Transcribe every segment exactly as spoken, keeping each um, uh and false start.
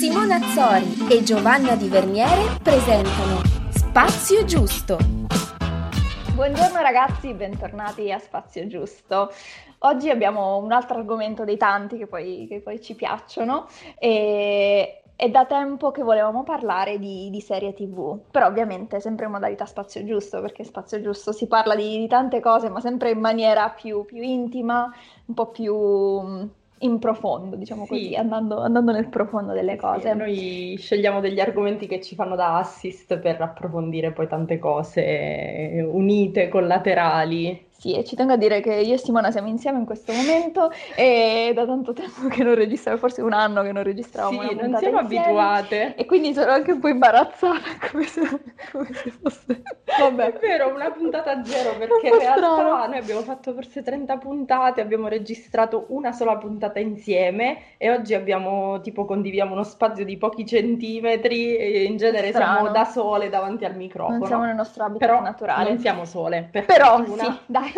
Simona Zori e Giovanna Di Verniere presentano Spazio Giusto. Buongiorno ragazzi, bentornati a Spazio Giusto. Oggi abbiamo un altro argomento dei tanti che poi, che poi ci piacciono e è da tempo che volevamo parlare di, di serie tivù, però ovviamente sempre in modalità Spazio Giusto, perché Spazio Giusto si parla di, di tante cose, ma sempre in maniera più, più intima, un po' più in profondo, diciamo sì. così, andando, andando nel profondo delle cose. Sì, noi scegliamo degli argomenti che ci fanno da assist per approfondire poi tante cose unite, collaterali. Sì, e ci tengo a dire che io e Simona siamo insieme in questo momento e da tanto tempo che non registravamo, forse un anno che non registravamo sì, una puntata insieme. Sì, non siamo abituate. E quindi sono anche un po' imbarazzata, come se, come se fosse... Vabbè, è vero, una puntata zero, perché in realtà strano. Noi abbiamo fatto forse trenta puntate, abbiamo registrato una sola puntata insieme e oggi abbiamo, tipo, condividiamo uno spazio di pochi centimetri e in genere strano. Siamo da sole davanti al microfono. Non siamo nel nostro habitat Però naturale. non siamo sole. Per Però fortuna. sì, dai.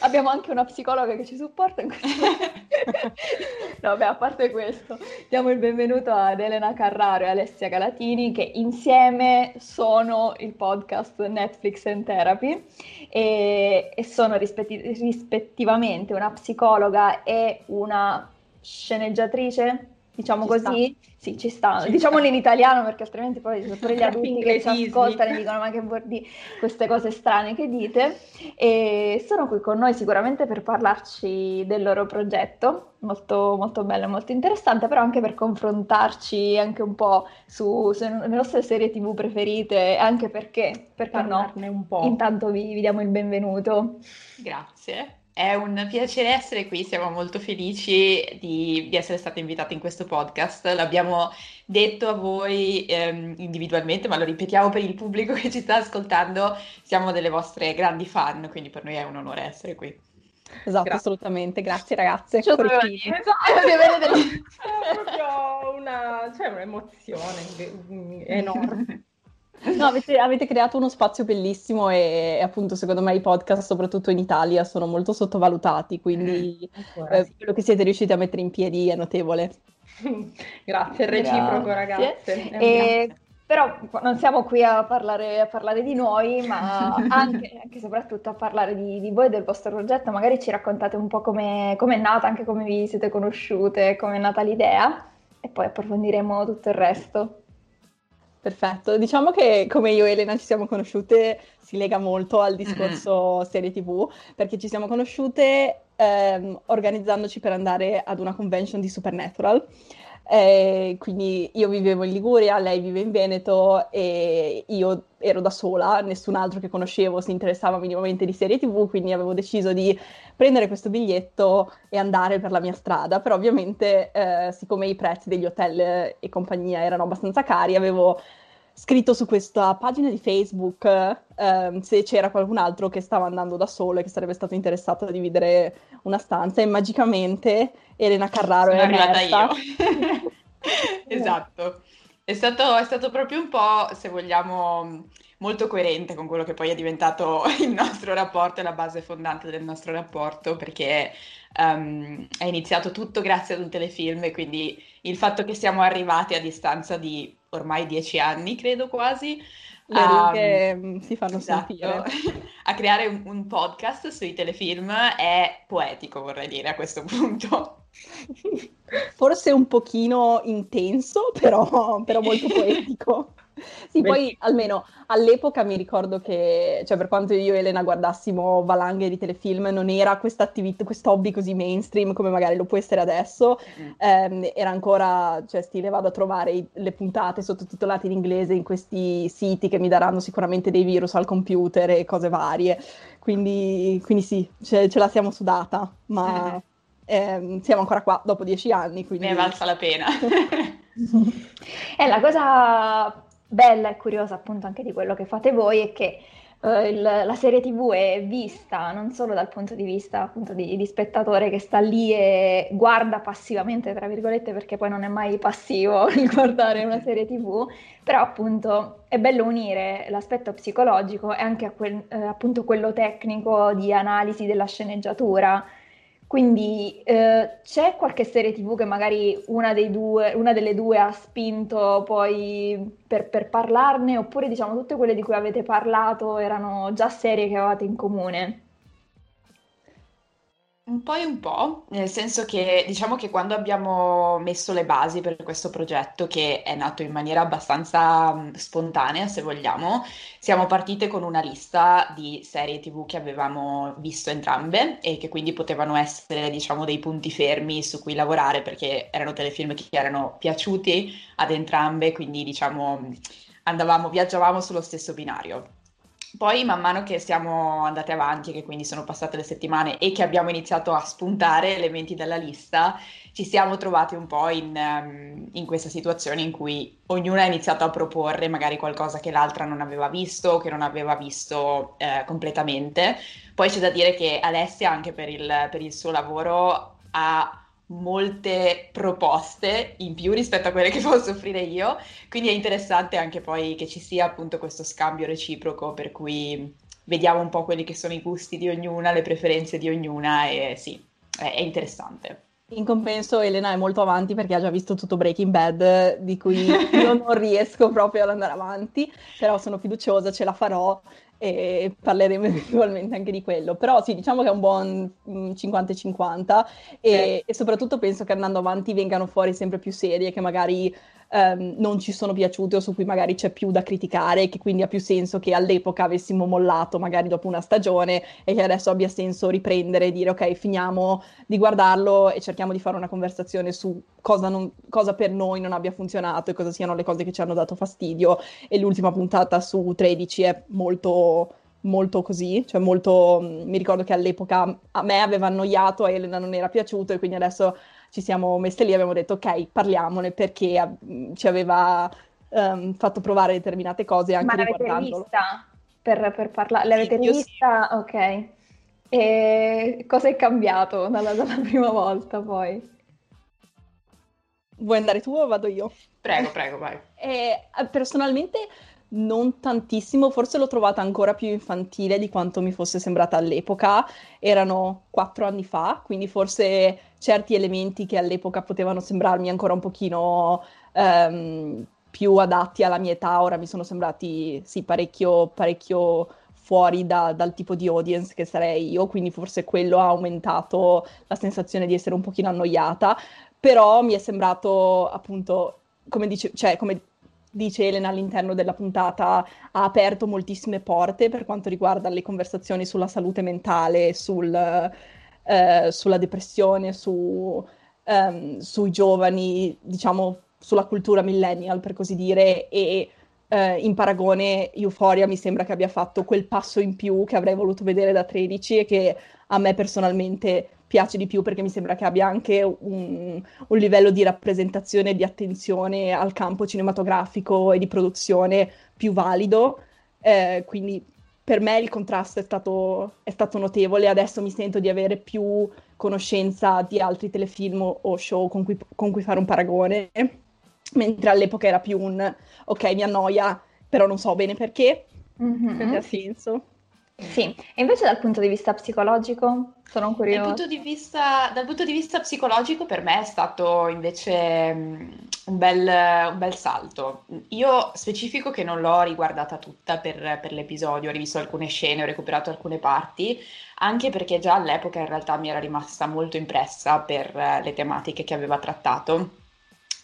Abbiamo anche una psicologa che ci supporta in questo. No, beh, a parte questo, diamo il benvenuto ad Elena Carraro e Alessia Galatini, che insieme sono il podcast Netflix and Therapy e, e sono rispetti- rispettivamente una psicologa e una sceneggiatrice. Diciamo ci così, sta. sì, ci stanno. Diciamolo sta. in italiano, perché altrimenti poi ci sono pure gli adulti che ci ascoltano e dicono: ma che vuol dire queste cose strane che dite? E sono qui con noi sicuramente per parlarci del loro progetto, molto, molto bello e molto interessante, però anche per confrontarci anche un po' su, su le nostre serie tivù preferite, anche perché, perché no, un po'. Intanto vi, vi diamo il benvenuto. Grazie. È un piacere essere qui, siamo molto felici di, di essere state invitate in questo podcast. L'abbiamo detto a voi ehm, individualmente, ma lo ripetiamo per il pubblico che ci sta ascoltando, siamo delle vostre grandi fan, quindi per noi è un onore essere qui. Esatto, grazie. Assolutamente, grazie ragazze. Cioè, esatto. È proprio una, cioè, un'emozione enorme. No, avete, avete creato uno spazio bellissimo e, e appunto secondo me i podcast soprattutto in Italia sono molto sottovalutati, quindi ancora, eh, sì. quello che siete riusciti a mettere in piedi è notevole. Grazie, reciproco Grazie. ragazze. E, però non siamo qui a parlare, a parlare di noi, ma anche e soprattutto a parlare di, di voi e del vostro progetto. Magari ci raccontate un po' come è nata, anche come vi siete conosciute, come è nata l'idea e poi approfondiremo tutto il resto. Perfetto, diciamo che come io e Elena ci siamo conosciute si lega molto al discorso serie tivù, perché ci siamo conosciute ehm, organizzandoci per andare ad una convention di Supernatural, eh, quindi io vivevo in Liguria, lei vive in Veneto e io ero da sola, nessun altro che conoscevo si interessava minimamente di serie tivù, quindi avevo deciso di prendere questo biglietto e andare per la mia strada, però ovviamente eh, siccome i prezzi degli hotel e compagnia erano abbastanza cari, avevo scritto su questa pagina di Facebook eh, se c'era qualcun altro che stava andando da solo e che sarebbe stato interessato a dividere una stanza e magicamente Elena Carraro è arrivata io. Esatto. È stato, è stato proprio un po', se vogliamo, molto coerente con quello che poi è diventato il nostro rapporto e la base fondante del nostro rapporto, perché um, è iniziato tutto grazie ad un telefilm e quindi il fatto che siamo arrivati a distanza di ormai dieci anni, credo quasi, le righe um, si fanno esatto, sentire. A creare un, un podcast sui telefilm è poetico, vorrei dire, a questo punto. Forse un pochino intenso, però, però molto poetico. Sì, beh, poi almeno all'epoca mi ricordo che, cioè per quanto io e Elena guardassimo valanghe di telefilm, non era questa attività, questo hobby così mainstream come magari lo può essere adesso, mm. ehm, era ancora, cioè stile vado a trovare i, le puntate sottotitolate in inglese in questi siti che mi daranno sicuramente dei virus al computer e cose varie, quindi, quindi sì, ce, ce la siamo sudata, ma... Mm. Eh, siamo ancora qua dopo dieci anni, quindi ne valsa la pena. E la cosa bella e curiosa appunto anche di quello che fate voi è che eh, il, la serie tivù è vista non solo dal punto di vista appunto di, di spettatore che sta lì e guarda passivamente tra virgolette, perché poi non è mai passivo il guardare una serie tivù, però appunto è bello unire l'aspetto psicologico e anche a quel, eh, appunto quello tecnico di analisi della sceneggiatura. Quindi eh, c'è qualche serie tivù che magari una dei due, una delle due ha spinto poi per, per parlarne, oppure diciamo tutte quelle di cui avete parlato erano già serie che avevate in comune? Un po' e un po', nel senso che diciamo che quando abbiamo messo le basi per questo progetto, che è nato in maniera abbastanza mh, spontanea se vogliamo, siamo partite con una lista di serie tivù che avevamo visto entrambe e che quindi potevano essere diciamo dei punti fermi su cui lavorare, perché erano telefilm che erano piaciuti ad entrambe, quindi diciamo andavamo, viaggiavamo sullo stesso binario. Poi man mano che siamo andate avanti, che quindi sono passate le settimane e che abbiamo iniziato a spuntare elementi dalla lista, ci siamo trovati un po' in, in questa situazione in cui ognuna ha iniziato a proporre magari qualcosa che l'altra non aveva visto, che non aveva visto eh, completamente. Poi c'è da dire che Alessia, anche per il, per il suo lavoro, ha molte proposte in più rispetto a quelle che posso offrire io, quindi è interessante anche poi che ci sia appunto questo scambio reciproco, per cui vediamo un po' quelli che sono i gusti di ognuna, le preferenze di ognuna, e sì, è, è interessante. In compenso Elena è molto avanti perché ha già visto tutto Breaking Bad, di cui io non riesco proprio ad andare avanti, però sono fiduciosa, ce la farò e parleremo eventualmente anche di quello. Però sì, diciamo che è un buon cinquanta cinquanta e, eh. e soprattutto penso che andando avanti vengano fuori sempre più serie che magari ehm, non ci sono piaciute o su cui magari c'è più da criticare, e che quindi ha più senso che all'epoca avessimo mollato magari dopo una stagione e che adesso abbia senso riprendere e dire ok, finiamo di guardarlo e cerchiamo di fare una conversazione su cosa, non, cosa per noi non abbia funzionato e cosa siano le cose che ci hanno dato fastidio. E l'ultima puntata su tredici è molto molto così, cioè molto, mi ricordo che all'epoca a me aveva annoiato, a Elena non era piaciuto, e quindi adesso ci siamo messe lì e abbiamo detto ok, parliamone, perché ci aveva um, fatto provare determinate cose anche riguardandolo. Ma l'avete vista? Per, per parlare, l'avete sì, vista? Sì. Ok. E cosa è cambiato dalla, dalla prima volta poi? Vuoi andare tu o vado io? Prego, prego, vai. E, personalmente non tantissimo, forse l'ho trovata ancora più infantile di quanto mi fosse sembrata all'epoca. Erano quattro anni fa, quindi forse certi elementi che all'epoca potevano sembrarmi ancora un pochino um, più adatti alla mia età, ora mi sono sembrati sì parecchio, parecchio fuori da, dal tipo di audience che sarei io, quindi forse quello ha aumentato la sensazione di essere un pochino annoiata. Però mi è sembrato appunto, come dice, cioè come dice Elena all'interno della puntata, ha aperto moltissime porte per quanto riguarda le conversazioni sulla salute mentale, sul, eh, sulla depressione, su, ehm, sui giovani, diciamo sulla cultura millennial per così dire, e eh, in paragone Euphoria mi sembra che abbia fatto quel passo in più che avrei voluto vedere da tredici e che a me personalmente piace di più, perché mi sembra che abbia anche un, un livello di rappresentazione e di attenzione al campo cinematografico e di produzione più valido, eh, quindi per me il contrasto è stato, è stato notevole. Adesso mi sento di avere più conoscenza di altri telefilm o show con cui, con cui fare un paragone, mentre all'epoca era più un ok, mi annoia, però non so bene perché, mm-hmm. Quindi ha senso. Sì, e invece dal punto di vista psicologico sono curiosa. Dal punto di vista, dal punto di vista psicologico per me è stato invece un bel, un bel salto. Io specifico che non l'ho riguardata tutta per, per l'episodio, ho rivisto alcune scene, ho recuperato alcune parti, anche perché già all'epoca in realtà mi era rimasta molto impressa per le tematiche che aveva trattato.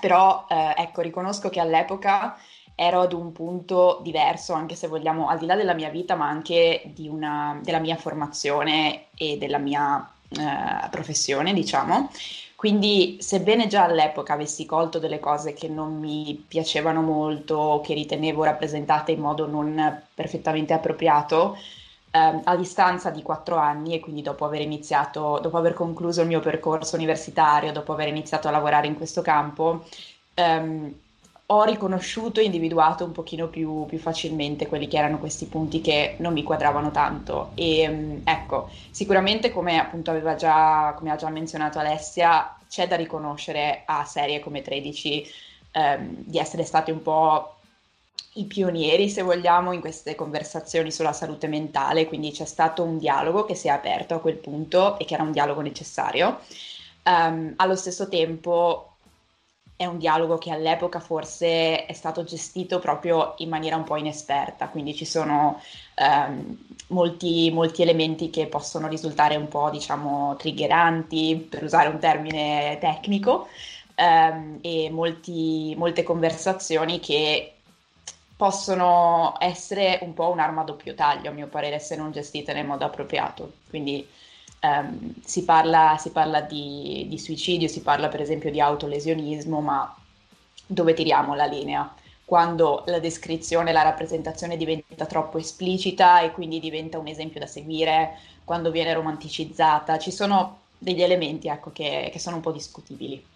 Però eh, ecco, riconosco che all'epoca ero ad un punto diverso, anche se vogliamo, al di là della mia vita, ma anche di una, della mia formazione e della mia eh, professione, diciamo. Quindi, sebbene già all'epoca avessi colto delle cose che non mi piacevano molto, che ritenevo rappresentate in modo non perfettamente appropriato, eh, a distanza di quattro anni, e quindi dopo aver iniziato, dopo aver concluso il mio percorso universitario, dopo aver iniziato a lavorare in questo campo, ehm, ho riconosciuto e individuato un pochino più, più facilmente quelli che erano questi punti che non mi quadravano tanto. E ecco, sicuramente, come appunto aveva già, come ha già menzionato Alessia, c'è da riconoscere a serie come tredici ehm, di essere state un po' i pionieri, se vogliamo, in queste conversazioni sulla salute mentale, quindi c'è stato un dialogo che si è aperto a quel punto e che era un dialogo necessario. Um, allo stesso tempo è un dialogo che all'epoca forse è stato gestito proprio in maniera un po' inesperta, quindi ci sono um, molti, molti elementi che possono risultare un po', diciamo, triggeranti, per usare un termine tecnico, um, e molti, molte conversazioni che possono essere un po' un'arma a doppio taglio, a mio parere, se non gestite nel modo appropriato. Quindi um, si parla, si parla di, di suicidio, si parla per esempio di autolesionismo, ma dove tiriamo la linea? Quando la descrizione, la rappresentazione diventa troppo esplicita e quindi diventa un esempio da seguire, quando viene romanticizzata, ci sono degli elementi, ecco, che, che sono un po' discutibili.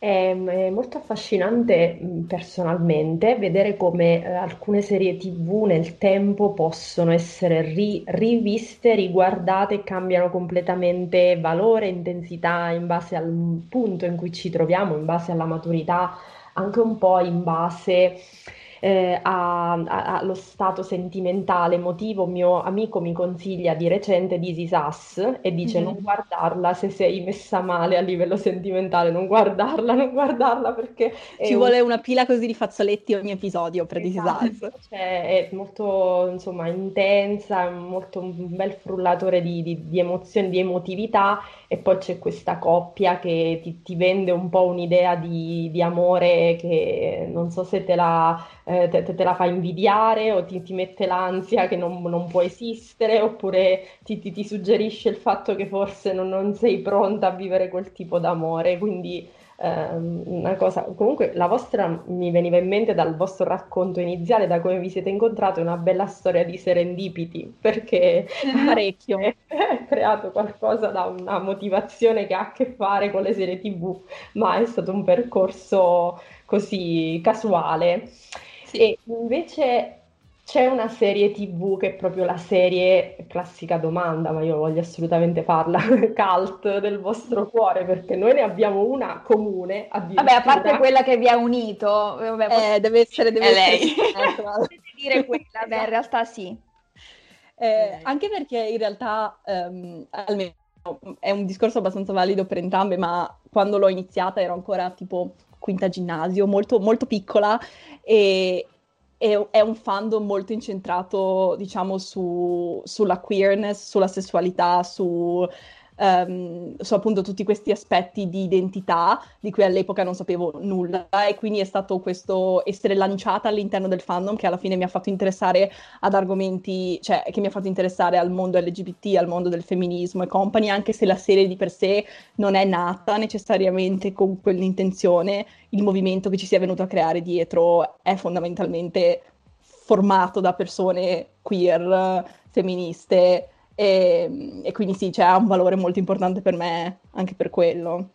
È molto affascinante personalmente vedere come eh, alcune serie tivù nel tempo possono essere ri- riviste, riguardate e cambiano completamente valore, intensità in base al punto in cui ci troviamo, in base alla maturità, anche un po' in base eh, a, a, allo stato sentimentale, emotivo. Un mio amico mi consiglia di recente This Is Us e dice mm-hmm. non guardarla se sei messa male a livello sentimentale, non guardarla, non guardarla perché... Ci vuole un... una pila così di fazzoletti ogni episodio per esatto. This Is Us. Cioè, è molto, insomma, intensa, molto un bel frullatore di, di, di emozioni, di emotività, e poi c'è questa coppia che ti, ti vende un po' un'idea di, di amore che non so se te la... Te, te la fa invidiare o ti, ti mette l'ansia che non, non può esistere, oppure ti, ti, ti suggerisce il fatto che forse non, non sei pronta a vivere quel tipo d'amore. Quindi ehm, una cosa, comunque la vostra mi veniva in mente dal vostro racconto iniziale, da come vi siete incontrate, una bella storia di serendipity, perché parecchio è, è creato qualcosa da una motivazione che ha a che fare con le serie tivù, ma è stato un percorso così casuale. Sì. E invece c'è una serie tivù che è proprio la serie, classica domanda, ma io voglio assolutamente farla, cult del vostro cuore, perché noi ne abbiamo una comune. Addirittura. Vabbè, a parte quella che vi ha unito, vabbè, eh, posso... deve essere, deve è essere lei. Potete dire quella, beh, in realtà sì. Eh, anche perché in realtà, um, almeno è un discorso abbastanza valido per entrambe, ma quando l'ho iniziata ero ancora tipo... quinta ginnasio, molto, molto piccola, e è, è un fandom molto incentrato, diciamo, su, sulla queerness, sulla sessualità, su, um, su appunto tutti questi aspetti di identità di cui all'epoca non sapevo nulla, e quindi è stato questo essere lanciata all'interno del fandom che alla fine mi ha fatto interessare ad argomenti, cioè che mi ha fatto interessare al mondo L G B T, al mondo del femminismo e compagni, anche se la serie di per sé non è nata necessariamente con quell'intenzione. Il movimento che ci si è venuto a creare dietro è fondamentalmente formato da persone queer, femministe, E, e quindi sì, cioè, ha un valore molto importante per me anche per quello.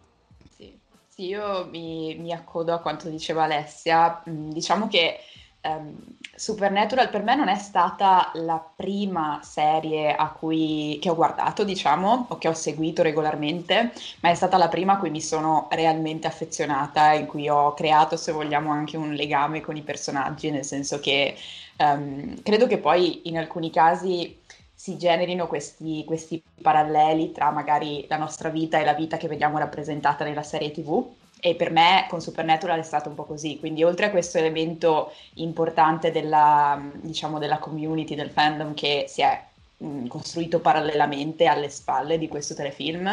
Sì, sì, io mi, mi accodo a quanto diceva Alessia. Diciamo che um, Supernatural per me non è stata la prima serie a cui che ho guardato, diciamo, o che ho seguito regolarmente, ma è stata la prima a cui mi sono realmente affezionata, in cui ho creato, se vogliamo, anche un legame con i personaggi, nel senso che um, credo che poi in alcuni casi si generino questi, questi paralleli tra magari la nostra vita e la vita che vediamo rappresentata nella serie tivù, e per me con Supernatural è stato un po' così. Quindi oltre a questo elemento importante della, diciamo, della community, del fandom che si è mh, costruito parallelamente alle spalle di questo telefilm,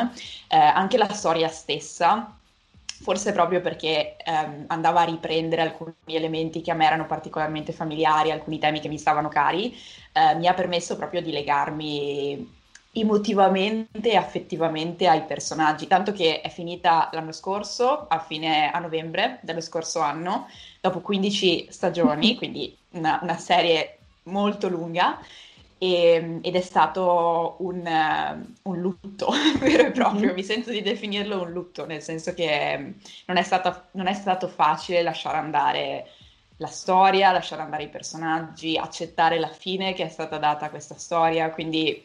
eh, anche la storia stessa, forse proprio perché ehm, andava a riprendere alcuni elementi che a me erano particolarmente familiari, alcuni temi che mi stavano cari, eh, mi ha permesso proprio di legarmi emotivamente e affettivamente ai personaggi, tanto che è finita l'anno scorso, a fine a novembre dello scorso anno, dopo quindici stagioni, quindi una, una serie molto lunga, E, ed è stato un, un lutto vero e proprio, mi sento di definirlo un lutto, nel senso che non è, stata, non è stato facile lasciare andare la storia, lasciare andare i personaggi, accettare la fine che è stata data a questa storia, quindi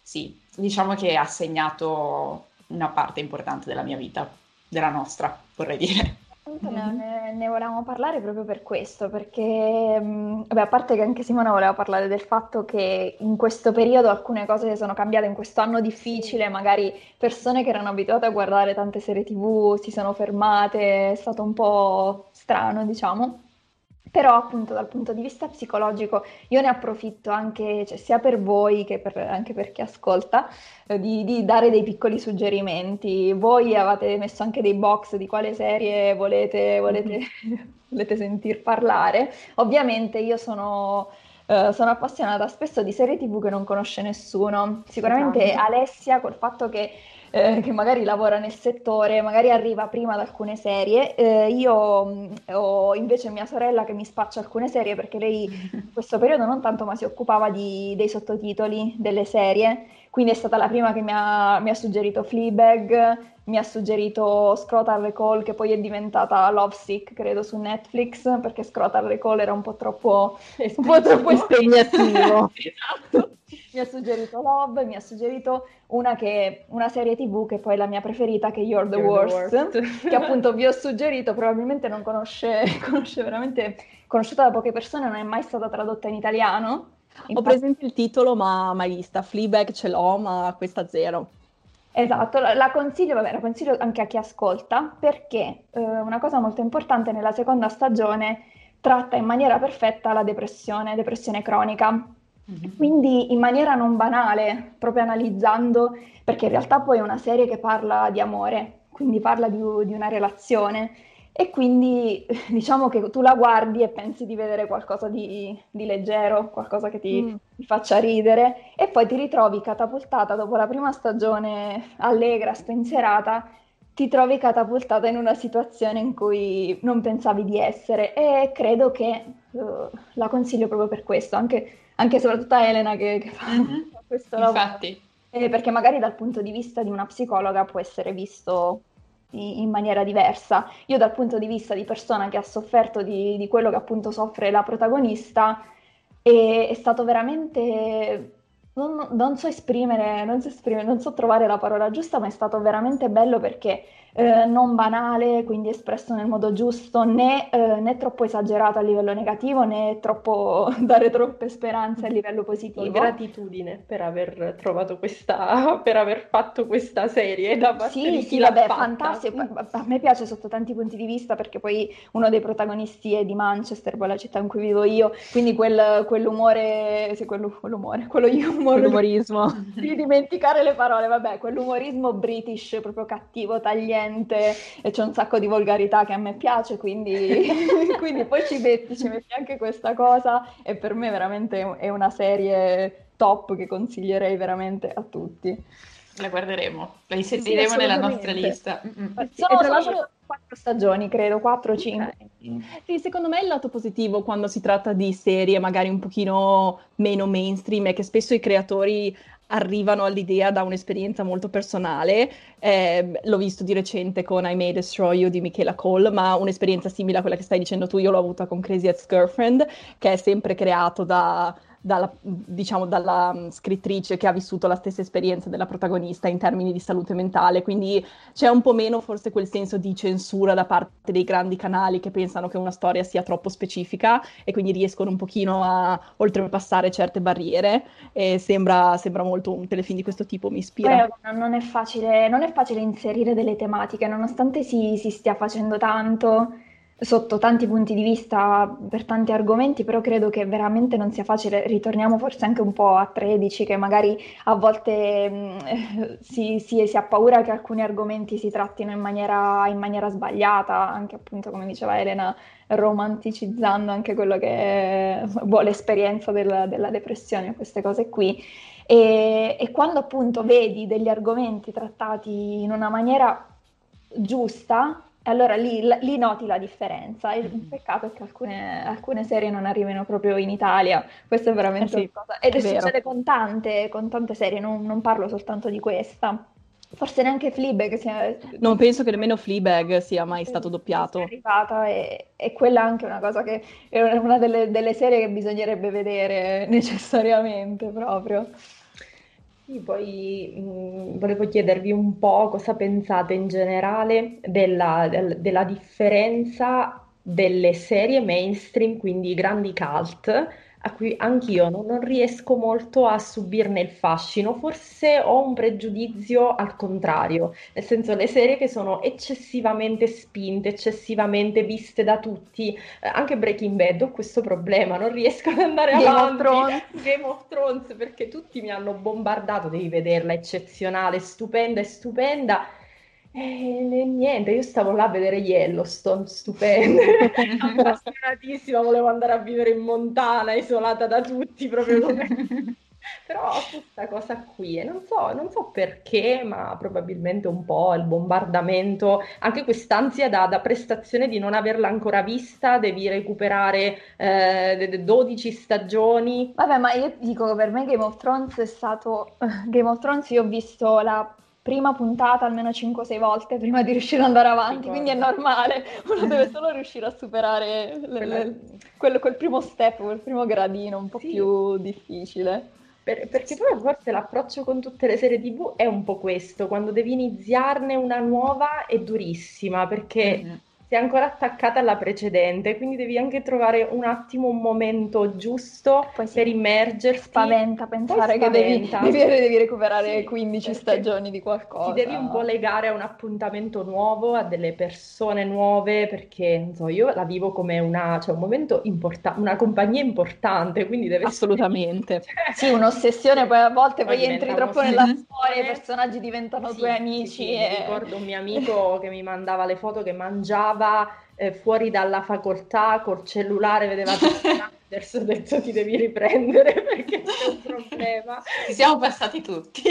sì, diciamo che ha segnato una parte importante della mia vita, della nostra, vorrei dire. Appunto ne, ne, ne volevamo parlare proprio per questo, perché mh, vabbè, a parte che anche Simona voleva parlare del fatto che in questo periodo alcune cose sono cambiate, in questo anno difficile magari persone che erano abituate a guardare tante serie tv si sono fermate, è stato un po' strano, diciamo. Però appunto dal punto di vista psicologico io ne approfitto anche, cioè, sia per voi che per, anche per chi ascolta, eh, di, di dare dei piccoli suggerimenti. Voi avete messo anche dei box di quale serie volete, volete, volete sentir parlare. Ovviamente io sono, eh, sono appassionata spesso di serie tv che non conosce nessuno. Sicuramente esatto. Alessia, col fatto che Eh, che magari lavora nel settore, magari arriva prima ad alcune serie, eh, io mh, ho invece mia sorella che mi spaccia alcune serie, perché lei in questo periodo non tanto, ma si occupava di, dei sottotitoli delle serie, quindi è stata la prima che mi ha, mi ha suggerito Fleabag, mi ha suggerito Scrotal Recall, che poi è diventata Love Sick, credo, su Netflix, perché Scrotal Recall era un po' troppo un po' troppo impegnativo. Esatto. Mi ha suggerito Love, mi ha suggerito una, che, una serie tv che poi è la mia preferita, che è You're the You're Worst, the worst. Che appunto vi ho suggerito, probabilmente non conosce, conosce veramente, conosciuta da poche persone, non è mai stata tradotta in italiano. Infatti, ho presente il titolo ma mai vista, Fleabag ce l'ho ma questa zero. Esatto, la, la consiglio, vabbè, la consiglio anche a chi ascolta, perché eh, una cosa molto importante, nella seconda stagione tratta in maniera perfetta la depressione, depressione cronica. Quindi in maniera non banale, proprio analizzando, perché in realtà poi è una serie che parla di amore, quindi parla di, di una relazione, e quindi diciamo che tu la guardi e pensi di vedere qualcosa di, di leggero, qualcosa che ti, mm. ti faccia ridere, e poi ti ritrovi catapultata dopo la prima stagione allegra, spensierata, ti trovi catapultata in una situazione in cui non pensavi di essere, e credo che uh, la consiglio proprio per questo, anche Anche e soprattutto a Elena che, che fa mm-hmm. questo lavoro. Infatti. Eh, perché magari dal punto di vista di una psicologa può essere visto in, in maniera diversa. Io dal punto di vista di persona che ha sofferto di, di quello che appunto soffre la protagonista, è, è stato veramente... Non, non so esprimere, non so esprimere, non so trovare la parola giusta, ma è stato veramente bello perché eh, non banale, quindi espresso nel modo giusto, né, eh, né troppo esagerato a livello negativo, né troppo dare troppe speranze a livello positivo. Gratitudine per aver trovato questa, per aver fatto questa serie da parte sì, di chi sì, l'ha vabbè, fatta. Fantastico. A me piace sotto tanti punti di vista, perché poi uno dei protagonisti è di Manchester, poi la città in cui vivo io, quindi quel, quell'umore, sì, quello, quell'umore, quello io. L'umorismo di dimenticare le parole, vabbè, quell'umorismo british proprio cattivo, tagliente, e c'è un sacco di volgarità che a me piace, quindi, quindi poi ci metti, ci metti anche questa cosa, e per me veramente è una serie top che consiglierei veramente a tutti. La guarderemo, la inseriremo sì, nella nostra lista. Sono tra l'altro quattro stagioni, credo, quattro o cinque. Okay. Sì, secondo me il lato positivo quando si tratta di serie magari un pochino meno mainstream è che spesso i creatori arrivano all'idea da un'esperienza molto personale. Eh, l'ho visto di recente con I May Destroy You di Michaela Cole, ma un'esperienza simile a quella che stai dicendo tu io l'ho avuta con Crazy Ex-Girlfriend, che è sempre creato da... Dalla, diciamo dalla scrittrice che ha vissuto la stessa esperienza della protagonista in termini di salute mentale, quindi c'è un po' meno forse quel senso di censura da parte dei grandi canali che pensano che una storia sia troppo specifica e quindi riescono un pochino a oltrepassare certe barriere, e sembra, sembra molto un telefilm di questo tipo, mi ispira. Poi, non è facile, non è facile inserire delle tematiche, nonostante si, si stia facendo tanto sotto tanti punti di vista per tanti argomenti, però credo che veramente non sia facile. Ritorniamo forse anche un po' a tredici, che magari a volte mh, si, si, si ha paura che alcuni argomenti si trattino in maniera, in maniera sbagliata, anche appunto come diceva Elena, romanticizzando anche quello che è boh, l'esperienza della, della depressione, queste cose qui. E, e quando appunto vedi degli argomenti trattati in una maniera giusta, allora lì, lì noti la differenza. Il peccato è che alcune, alcune serie non arrivino proprio in Italia, questo è veramente eh sì, una cosa, ed è succede con tante, con tante serie, non, non parlo soltanto di questa, forse neanche Fleabag sia... non penso che nemmeno Fleabag sia mai stato doppiato, è arrivata, e, e quella anche è una cosa che è una delle, delle serie che bisognerebbe vedere necessariamente proprio. Sì, poi mh, volevo chiedervi un po' cosa pensate in generale della, del- della differenza delle serie mainstream, quindi i grandi cult, a cui anch'io non, non riesco molto a subirne il fascino, forse ho un pregiudizio al contrario, nel senso le serie che sono eccessivamente spinte, eccessivamente viste da tutti, eh, anche Breaking Bad ho questo problema, non riesco ad andare Game of avanti, Thrones. Game of Thrones, perché tutti mi hanno bombardato, devi vederla, eccezionale, stupenda, è stupenda. E niente, io stavo là a vedere Yellowstone, stupendo, appassionatissima, volevo andare a vivere in montana, isolata da tutti, proprio come... Però questa cosa qui, e non so, non so perché, ma probabilmente un po' il bombardamento, anche quest'ansia da, da prestazione di non averla ancora vista, devi recuperare eh, dodici stagioni. Vabbè, ma io dico, per me Game of Thrones è stato... Game of Thrones io ho visto la... prima puntata almeno cinque sei volte prima di riuscire ad andare avanti, sì, quindi è normale, uno deve solo riuscire a superare le, le, quello, quel primo step, quel primo gradino un po' sì. più difficile. Per, perché poi forse l'approccio con tutte le serie tivù è un po' questo, quando devi iniziarne una nuova è durissima, perché mm-hmm. sei ancora attaccata alla precedente, quindi devi anche trovare un attimo un momento giusto sì. per immergerti. Spaventa pensare spaventa. che devi, devi, devi recuperare sì, quindici stagioni di qualcosa. Ti devi un po' legare a un appuntamento nuovo, a delle persone nuove, perché non so, io la vivo come una, cioè un momento importante, una compagnia importante, quindi deve assolutamente. Essere... Sì, un'ossessione, poi a volte poi, poi entri troppo nella storia, i personaggi diventano sì, tuoi amici. Sì, sì, e... Ricordo un mio amico che mi mandava le foto che mangiava Eh, fuori dalla facoltà col cellulare, vedeva adesso ho detto ti devi riprendere perché c'è un problema. Ci siamo passati tutti,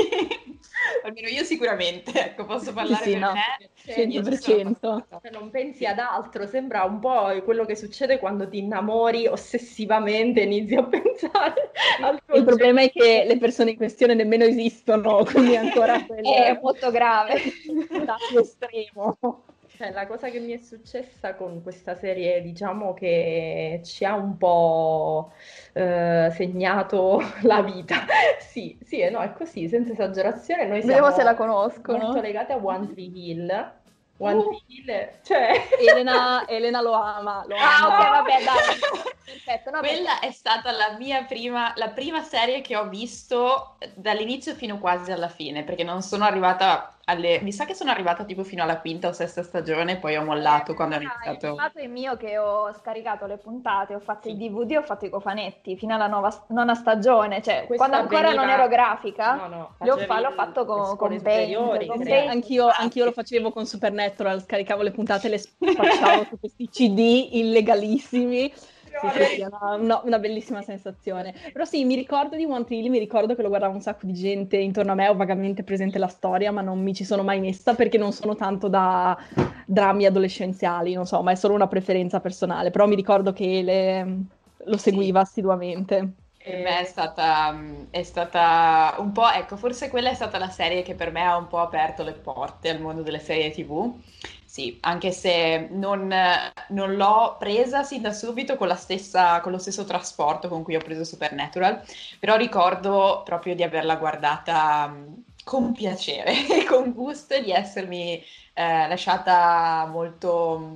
almeno io sicuramente, ecco, posso parlare sì, per no. me cento per cento. Non pensi ad altro, sembra un po' quello che succede quando ti innamori ossessivamente, inizi a pensare al tuo. Il problema è che le persone in questione nemmeno esistono, quindi ancora quello è molto grave, dato estremo. Cioè, la cosa che mi è successa con questa serie, diciamo che ci ha un po' eh, segnato la vita. Sì, sì, e no, è così, senza esagerazione. Noi siamo Vediamo se la conoscono. molto legate a One Tree Hill. One uh, Tree Hill, cioè... Elena, Elena lo ama, lo ama. Ah, ok, vabbè, dai. Perfetto, no, Quella perché... è stata la mia prima, la prima serie che ho visto dall'inizio fino quasi alla fine, perché non sono arrivata... Alle... Mi sa che sono arrivata tipo fino alla quinta o sesta stagione, poi ho mollato eh, quando ho iniziato. Il fatto è mio che ho scaricato le puntate, ho fatto sì. i D V D, ho fatto i cofanetti fino alla nova, nona stagione, cioè Questa quando ancora veniva... non ero grafica, no, no, le ho fa- l'ho fatto con, con Peyton. Anch'io, anch'io lo facevo con Supernatural, scaricavo le puntate e le spacciavo su questi C D illegalissimi. Sì, sì, una, una, una bellissima sensazione. Però sì, mi ricordo di One Tree Hill, mi ricordo che lo guardavo un sacco di gente intorno a me, ho vagamente presente la storia, ma non mi ci sono mai messa perché non sono tanto da drammi adolescenziali, non so, ma è solo una preferenza personale. Però mi ricordo che le, lo seguiva sì. assiduamente. Per me è stata, è stata un po', ecco, forse quella è stata la serie che per me ha un po' aperto le porte al mondo delle serie tivù. Sì, anche se non, non l'ho presa sin da subito con, la stessa, con lo stesso trasporto con cui ho preso Supernatural, però ricordo proprio di averla guardata con piacere e con gusto e di essermi eh, lasciata molto...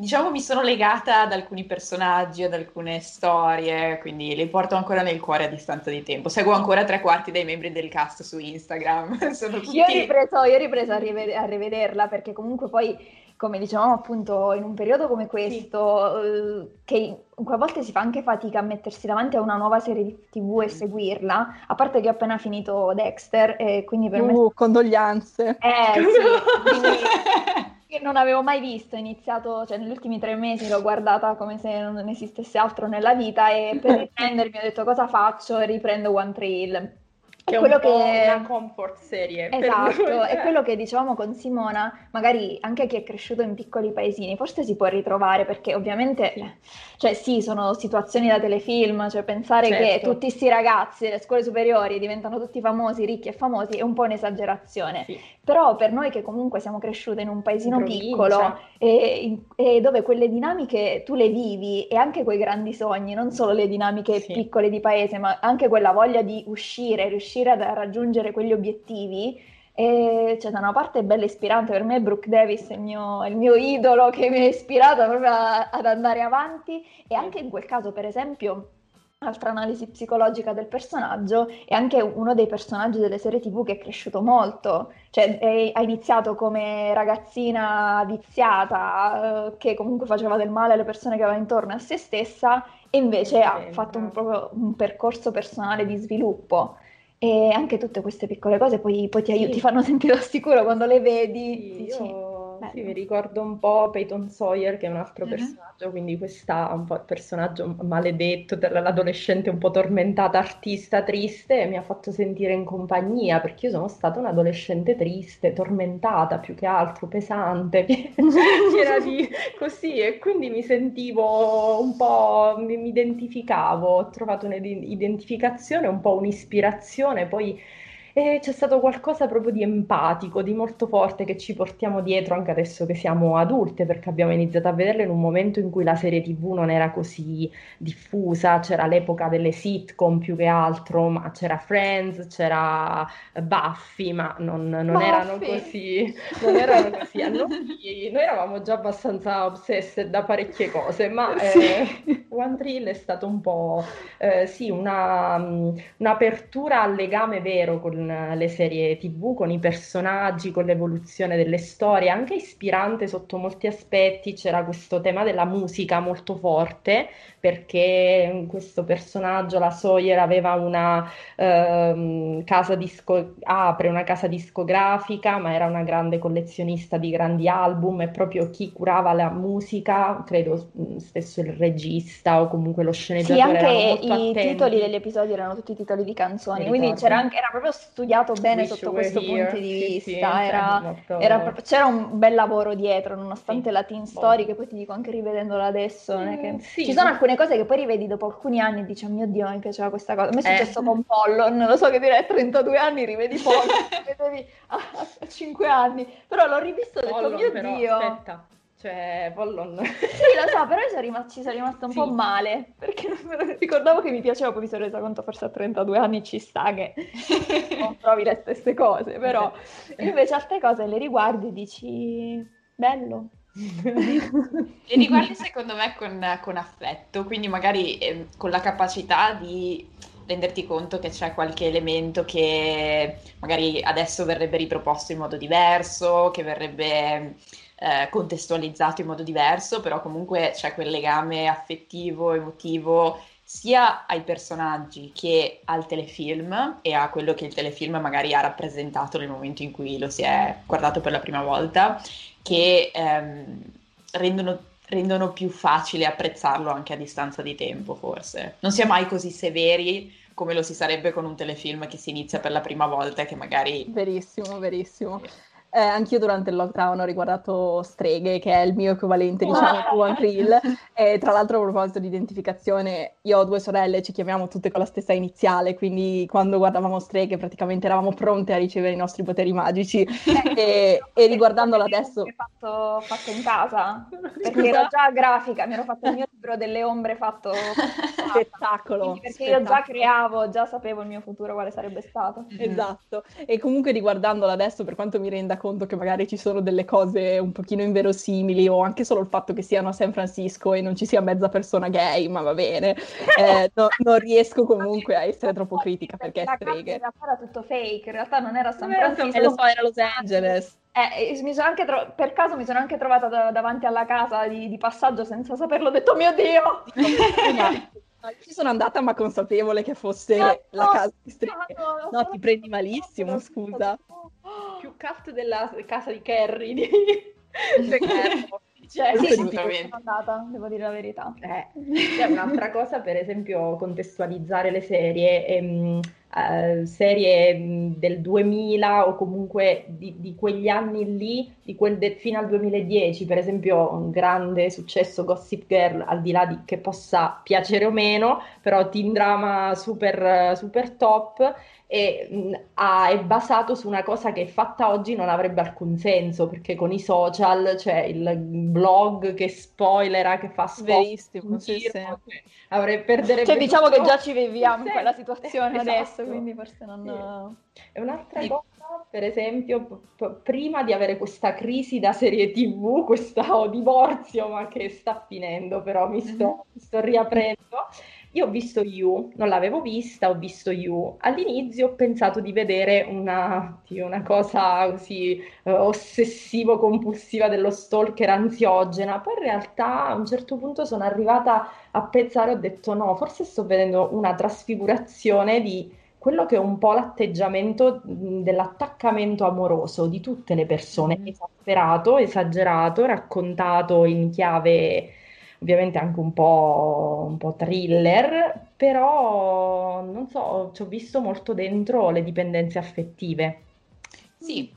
Diciamo mi sono legata ad alcuni personaggi, ad alcune storie, quindi li porto ancora nel cuore a distanza di tempo. Seguo ancora tre quarti dei membri del cast su Instagram. Sono tutti... Io ho ripreso, io ho ripreso a, rive- a rivederla perché comunque poi, come dicevamo appunto, in un periodo come questo, sì. eh, che a volte si fa anche fatica a mettersi davanti a una nuova serie di tivù e mm. seguirla, a parte che ho appena finito Dexter, e quindi per uh, me... condoglianze! Eh, sì, quindi... che non avevo mai visto, ho iniziato, cioè negli ultimi tre mesi l'ho guardata come se non esistesse altro nella vita e per riprendermi ho detto cosa faccio e riprendo One Tree Hill. Che è quello un po' che... una comfort serie. Esatto, è quello che dicevamo con Simona, magari anche chi è cresciuto in piccoli paesini forse si può ritrovare perché ovviamente, sì. cioè sì, sono situazioni da telefilm, cioè pensare certo. che tutti questi ragazzi delle scuole superiori diventano tutti famosi, ricchi e famosi è un po' un'esagerazione, sì. però per noi che comunque siamo cresciute in un paesino in piccolo e, e dove quelle dinamiche tu le vivi e anche quei grandi sogni, non solo le dinamiche sì. piccole di paese ma anche quella voglia di uscire, riuscire riuscire a raggiungere quegli obiettivi. E cioè, da una parte è bella ispirante, per me Brooke Davis è il mio, il mio idolo, che mi ha ispirato proprio a, ad andare avanti, e anche in quel caso, per esempio, altra analisi psicologica del personaggio, è anche uno dei personaggi delle serie tv che è cresciuto molto, cioè è, ha iniziato come ragazzina viziata eh, che comunque faceva del male alle persone che aveva intorno a se stessa, e invece ha fatto un, proprio, un percorso personale di sviluppo. E anche tutte queste piccole cose poi, poi ti, aiuti, sì. ti fanno sentire al sicuro quando le vedi. Sì, dici, io sì, mi ricordo un po' Peyton Sawyer, che è un altro uh-huh. personaggio, quindi questa un po' il personaggio maledetto dell'adolescente un po' tormentata, artista triste, mi ha fatto sentire in compagnia, perché io sono stata un'adolescente triste, tormentata, più che altro pesante, piena di così, e quindi mi sentivo un po', mi, mi identificavo, ho trovato un'identificazione, un po' un'ispirazione. Poi eh, c'è stato qualcosa proprio di empatico, di molto forte, che ci portiamo dietro anche adesso che siamo adulte, perché abbiamo iniziato a vederla in un momento in cui la serie tv non era così diffusa, c'era l'epoca delle sitcom più che altro, ma c'era Friends, c'era Buffy, ma non, non Buffy. erano così, non erano così. Allora, noi eravamo già abbastanza obsesse da parecchie cose, ma eh, sì. One Tree Hill è stato un po' eh, sì, una, un'apertura al legame vero con le serie tv, con i personaggi, con l'evoluzione delle storie, anche ispirante sotto molti aspetti. C'era questo tema della musica molto forte, perché questo personaggio, la Sawyer, aveva una ehm, casa disco, apre una casa discografica, ma era una grande collezionista di grandi album, e proprio chi curava la musica, credo stesso il regista o comunque lo sceneggiatore, sì, anche i attenti. Titoli degli episodi erano tutti titoli di canzoni, quindi c'era anche, era proprio studiato bene Wish sotto questo here. punto di sì, vista, sì, era, molto... era proprio, c'era un bel lavoro dietro, nonostante sì. la teen story, che poi ti dico anche rivedendola adesso, mm, che... sì. ci sono alcune cose che poi rivedi dopo alcuni anni e dici, oh mio Dio, mi piaceva questa cosa, a me è successo eh. con Pollon, lo so che direi a trentadue anni rivedi Pollon, rivedevi a, a cinque anni, però l'ho rivisto e ho detto, Pollon, mio però, Dio, aspetta. Cioè, Pollon. Sì, lo so, però io sono rimasta, ci sono rimasta un sì. po' male, perché non me lo ricordavo che mi piaceva, poi mi sono resa conto forse a trentadue anni ci sta che non provi le stesse cose, però invece altre cose le riguardi e dici, bello. E riguardi secondo me con, con affetto, quindi magari eh, con la capacità di renderti conto che c'è qualche elemento che magari adesso verrebbe riproposto in modo diverso, che verrebbe... contestualizzato in modo diverso, però comunque c'è quel legame affettivo, emotivo, sia ai personaggi che al telefilm e a quello che il telefilm magari ha rappresentato nel momento in cui lo si è guardato per la prima volta, che ehm, rendono, rendono più facile apprezzarlo anche a distanza di tempo, forse. Non si è mai così severi come lo si sarebbe con un telefilm che si inizia per la prima volta, che magari... Verissimo, verissimo. Eh, anch'io durante il lockdown ho riguardato Streghe, che è il mio equivalente, diciamo, a One Tree Hill, e tra l'altro a proposito di identificazione, io ho due sorelle, ci chiamiamo tutte con la stessa iniziale, quindi quando guardavamo Streghe praticamente eravamo pronte a ricevere i nostri poteri magici, e, e riguardandola adesso... Fatto, fatto in casa, perché ero già grafica, mi ero fatto il mio libro delle ombre fatto... Spettacolo! Perché spettacolo. Io già creavo, già sapevo il mio futuro quale sarebbe stato. Esatto, e comunque riguardandola adesso, per quanto mi renda conto che magari ci sono delle cose un pochino inverosimili, o anche solo il fatto che siano a San Francisco e non ci sia mezza persona gay, ma va bene, eh, no, non riesco comunque a essere troppo critica, perché è Streghe. In realtà era tutto fake, in realtà non era San Francisco, eh, lo so, era Los Angeles. Eh, mi sono anche tro- per caso mi sono anche trovata da- davanti alla casa di-, di passaggio senza saperlo, ho detto, oh mio Dio! Ci sono andata ma consapevole che fosse no, la casa di Streghe. No, no, ti prendi malissimo, scusa. Più cult della casa di Carrie di cioè, sì, sì, sono andata, devo dire la verità. Eh, c'è un'altra cosa, per esempio, contestualizzare le serie, ehm, eh, serie del duemila o comunque di, di quegli anni lì, di quel de- fino al duemiladieci, per esempio, un grande successo Gossip Girl, al di là di che possa piacere o meno, però teen drama super, super top. E, mh, ha, è basato su una cosa che fatta oggi non avrebbe alcun senso, perché con i social, cioè il blog che spoilera, che fa spoiler, sì, sì. Cioè, perderebbe, diciamo, tutto. Che già ci viviamo sì, in quella situazione sì, adesso. questo, quindi forse non... Sì. È un'altra sì. cosa, per esempio, p- prima di avere questa crisi da serie tivù, questo divorzio, ma che sta finendo, però mi sto, mm-hmm. mi sto riaprendo, io ho visto You, non l'avevo vista, ho visto You. All'inizio ho pensato di vedere una, una cosa così eh, ossessivo-compulsiva dello stalker ansiogena, poi in realtà a un certo punto sono arrivata a pensare, ho detto no, forse sto vedendo una trasfigurazione di quello che è un po' l'atteggiamento dell'attaccamento amoroso di tutte le persone, mm. esasperato, esagerato, raccontato in chiave... ovviamente anche un po', un po' thriller, però non so, ci ho visto molto dentro le dipendenze affettive. Sì,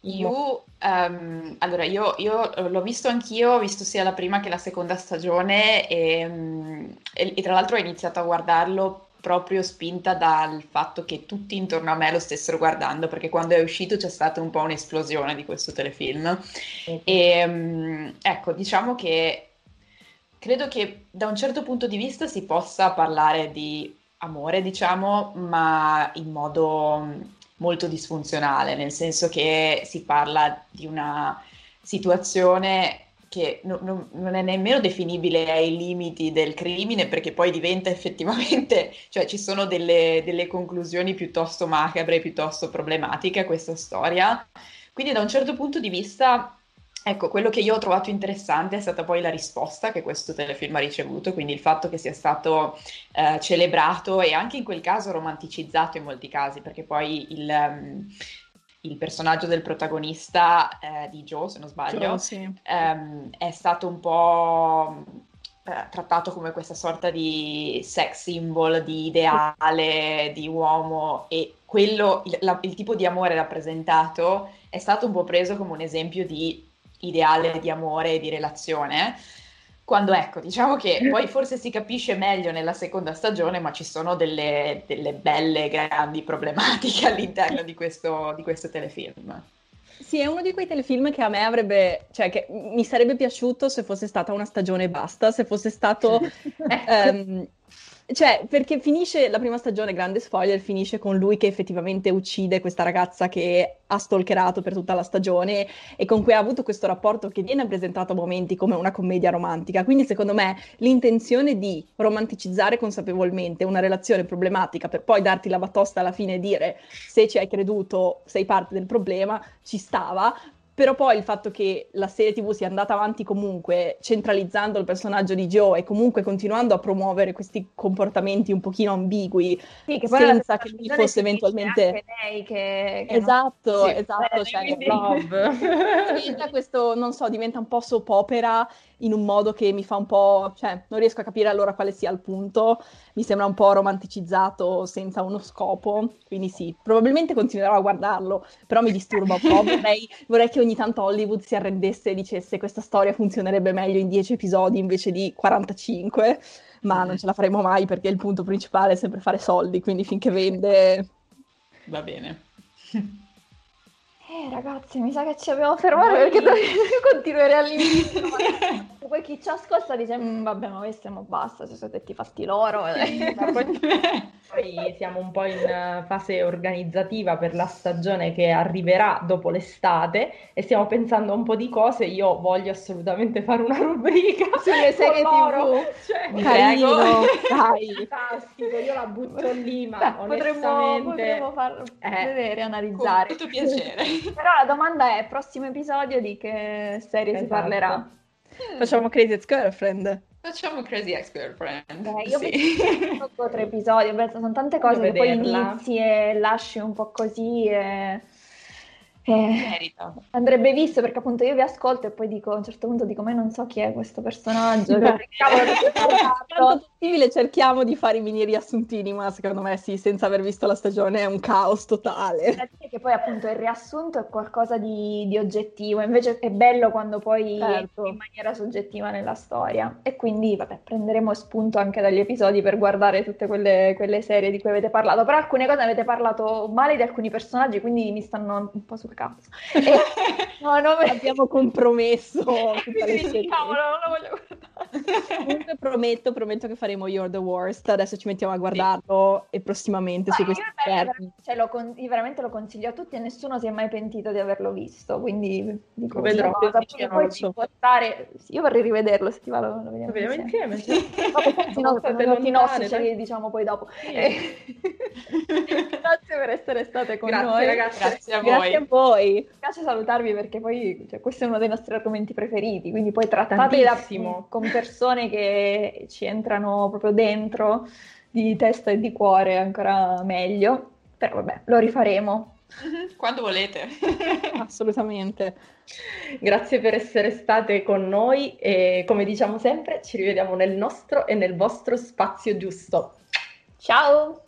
io, um, allora io, io l'ho visto anch'io, ho visto sia la prima che la seconda stagione e, um, e, e tra l'altro ho iniziato a guardarlo proprio spinta dal fatto che tutti intorno a me lo stessero guardando, perché quando è uscito c'è stata un po' un'esplosione di questo telefilm. Sì. E, um, ecco, diciamo che credo che da un certo punto di vista si possa parlare di amore, diciamo, ma in modo molto disfunzionale, nel senso che si parla di una situazione che non, non è nemmeno definibile ai limiti del crimine, perché poi diventa effettivamente, cioè ci sono delle, delle conclusioni piuttosto macabre, piuttosto problematiche a questa storia, quindi da un certo punto di vista... Ecco, quello che io ho trovato interessante è stata poi la risposta che questo telefilm ha ricevuto, quindi il fatto che sia stato eh, celebrato e anche in quel caso romanticizzato in molti casi, perché poi il, um, il personaggio del protagonista eh, di Joe, se non sbaglio, Joe, sì. um, è stato un po' eh, trattato come questa sorta di sex symbol, di ideale, di uomo, e quello, il, la, il tipo di amore rappresentato è stato un po' preso come un esempio di ideale di amore e di relazione, quando ecco, diciamo che poi forse si capisce meglio nella seconda stagione, ma ci sono delle, delle belle grandi problematiche all'interno di questo, di questo telefilm. Sì, è uno di quei telefilm che a me avrebbe, cioè che mi sarebbe piaciuto se fosse stata una stagione e basta, se fosse stato... um, Cioè, perché finisce la prima stagione, grande spoiler, finisce con lui che effettivamente uccide questa ragazza che ha stalkerato per tutta la stagione e con cui ha avuto questo rapporto che viene presentato a momenti come una commedia romantica. Quindi, secondo me, l'intenzione di romanticizzare consapevolmente una relazione problematica per poi darti la batosta alla fine e dire se ci hai creduto sei parte del problema, ci stava. Però poi il fatto che la serie tivù sia andata avanti comunque centralizzando il personaggio di Joe e comunque continuando a promuovere questi comportamenti un pochino ambigui, sì, che senza che lui fosse eventualmente... Anche lei che, che esatto, non... sì, esatto, eh, cioè love. Diventa questo, non so, diventa un po' soap opera in un modo che mi fa un po'... Cioè, non riesco a capire allora quale sia il punto, mi sembra un po' romanticizzato senza uno scopo, quindi sì, probabilmente continuerò a guardarlo, però mi disturba un po', vorrei, vorrei che ogni tanto Hollywood si arrendesse e dicesse questa storia funzionerebbe meglio in dieci episodi invece di quarantacinque, ma non ce la faremo mai perché il punto principale è sempre fare soldi, quindi finché vende... Va bene. Eh ragazzi, mi sa che ci dobbiamo fermare perché continuerei all'inizio. Ma... poi chi ci ascolta dice vabbè, ma noi stiamo basta, ci sono detti fatti loro. Eh. Poi... poi siamo un po' in fase organizzativa per la stagione che arriverà dopo l'estate e stiamo pensando a un po' di cose. Io voglio assolutamente fare una rubrica sulle serie tivù. Cioè, carino, dai. Fantastico, io la butto lì, ma beh, onestamente... Potremmo, potremmo far eh, vedere, analizzare. Con tutto piacere. Però la domanda è, prossimo episodio di che serie esatto. si parlerà? Facciamo Crazy Ex-Girlfriend. Facciamo Crazy Ex-Girlfriend. Eh, io sì. Ho tre episodi, beh, sono tante cose che poi inizi e lasci un po' così. E... Eh, andrebbe visto perché appunto io vi ascolto e poi dico a un certo punto dico ma non so chi è questo personaggio. Che cavolo, tanto possibile cerchiamo di fare i mini riassuntini, ma secondo me sì, senza aver visto la stagione è un caos totale. Che poi appunto il riassunto è qualcosa di, di oggettivo, invece è bello quando poi certo. in maniera soggettiva nella storia, e quindi vabbè, prenderemo spunto anche dagli episodi per guardare tutte quelle, quelle serie di cui avete parlato, però alcune cose avete parlato male di alcuni personaggi, quindi mi stanno un po' su cazzo. E, no, no, abbiamo compromesso tutta le serie. Cavolo, non lo voglio guardare. Comunque prometto, prometto che faremo You're the Worst. Adesso ci mettiamo a guardarlo, sì. E prossimamente ma su questo cioè, lo con- io veramente lo consiglio a tutti e nessuno si è mai pentito di averlo visto. Quindi dico, vedrò, no, poi, poi ci può stare. Io vorrei rivederlo, se ti va lo, lo vediamo lo insieme. Ti nostri ce diciamo poi dopo. Sì. Eh. Grazie per essere state con grazie, noi. Ragazzi, grazie a voi. Grazie a voi. Mi piace salutarvi perché poi cioè, questo è uno dei nostri argomenti preferiti, quindi poi trattate da, con persone che ci entrano proprio dentro di testa e di cuore ancora meglio, però vabbè, lo rifaremo. Quando volete. Assolutamente. Grazie per essere state con noi e come diciamo sempre ci rivediamo nel nostro e nel vostro spazio giusto. Ciao!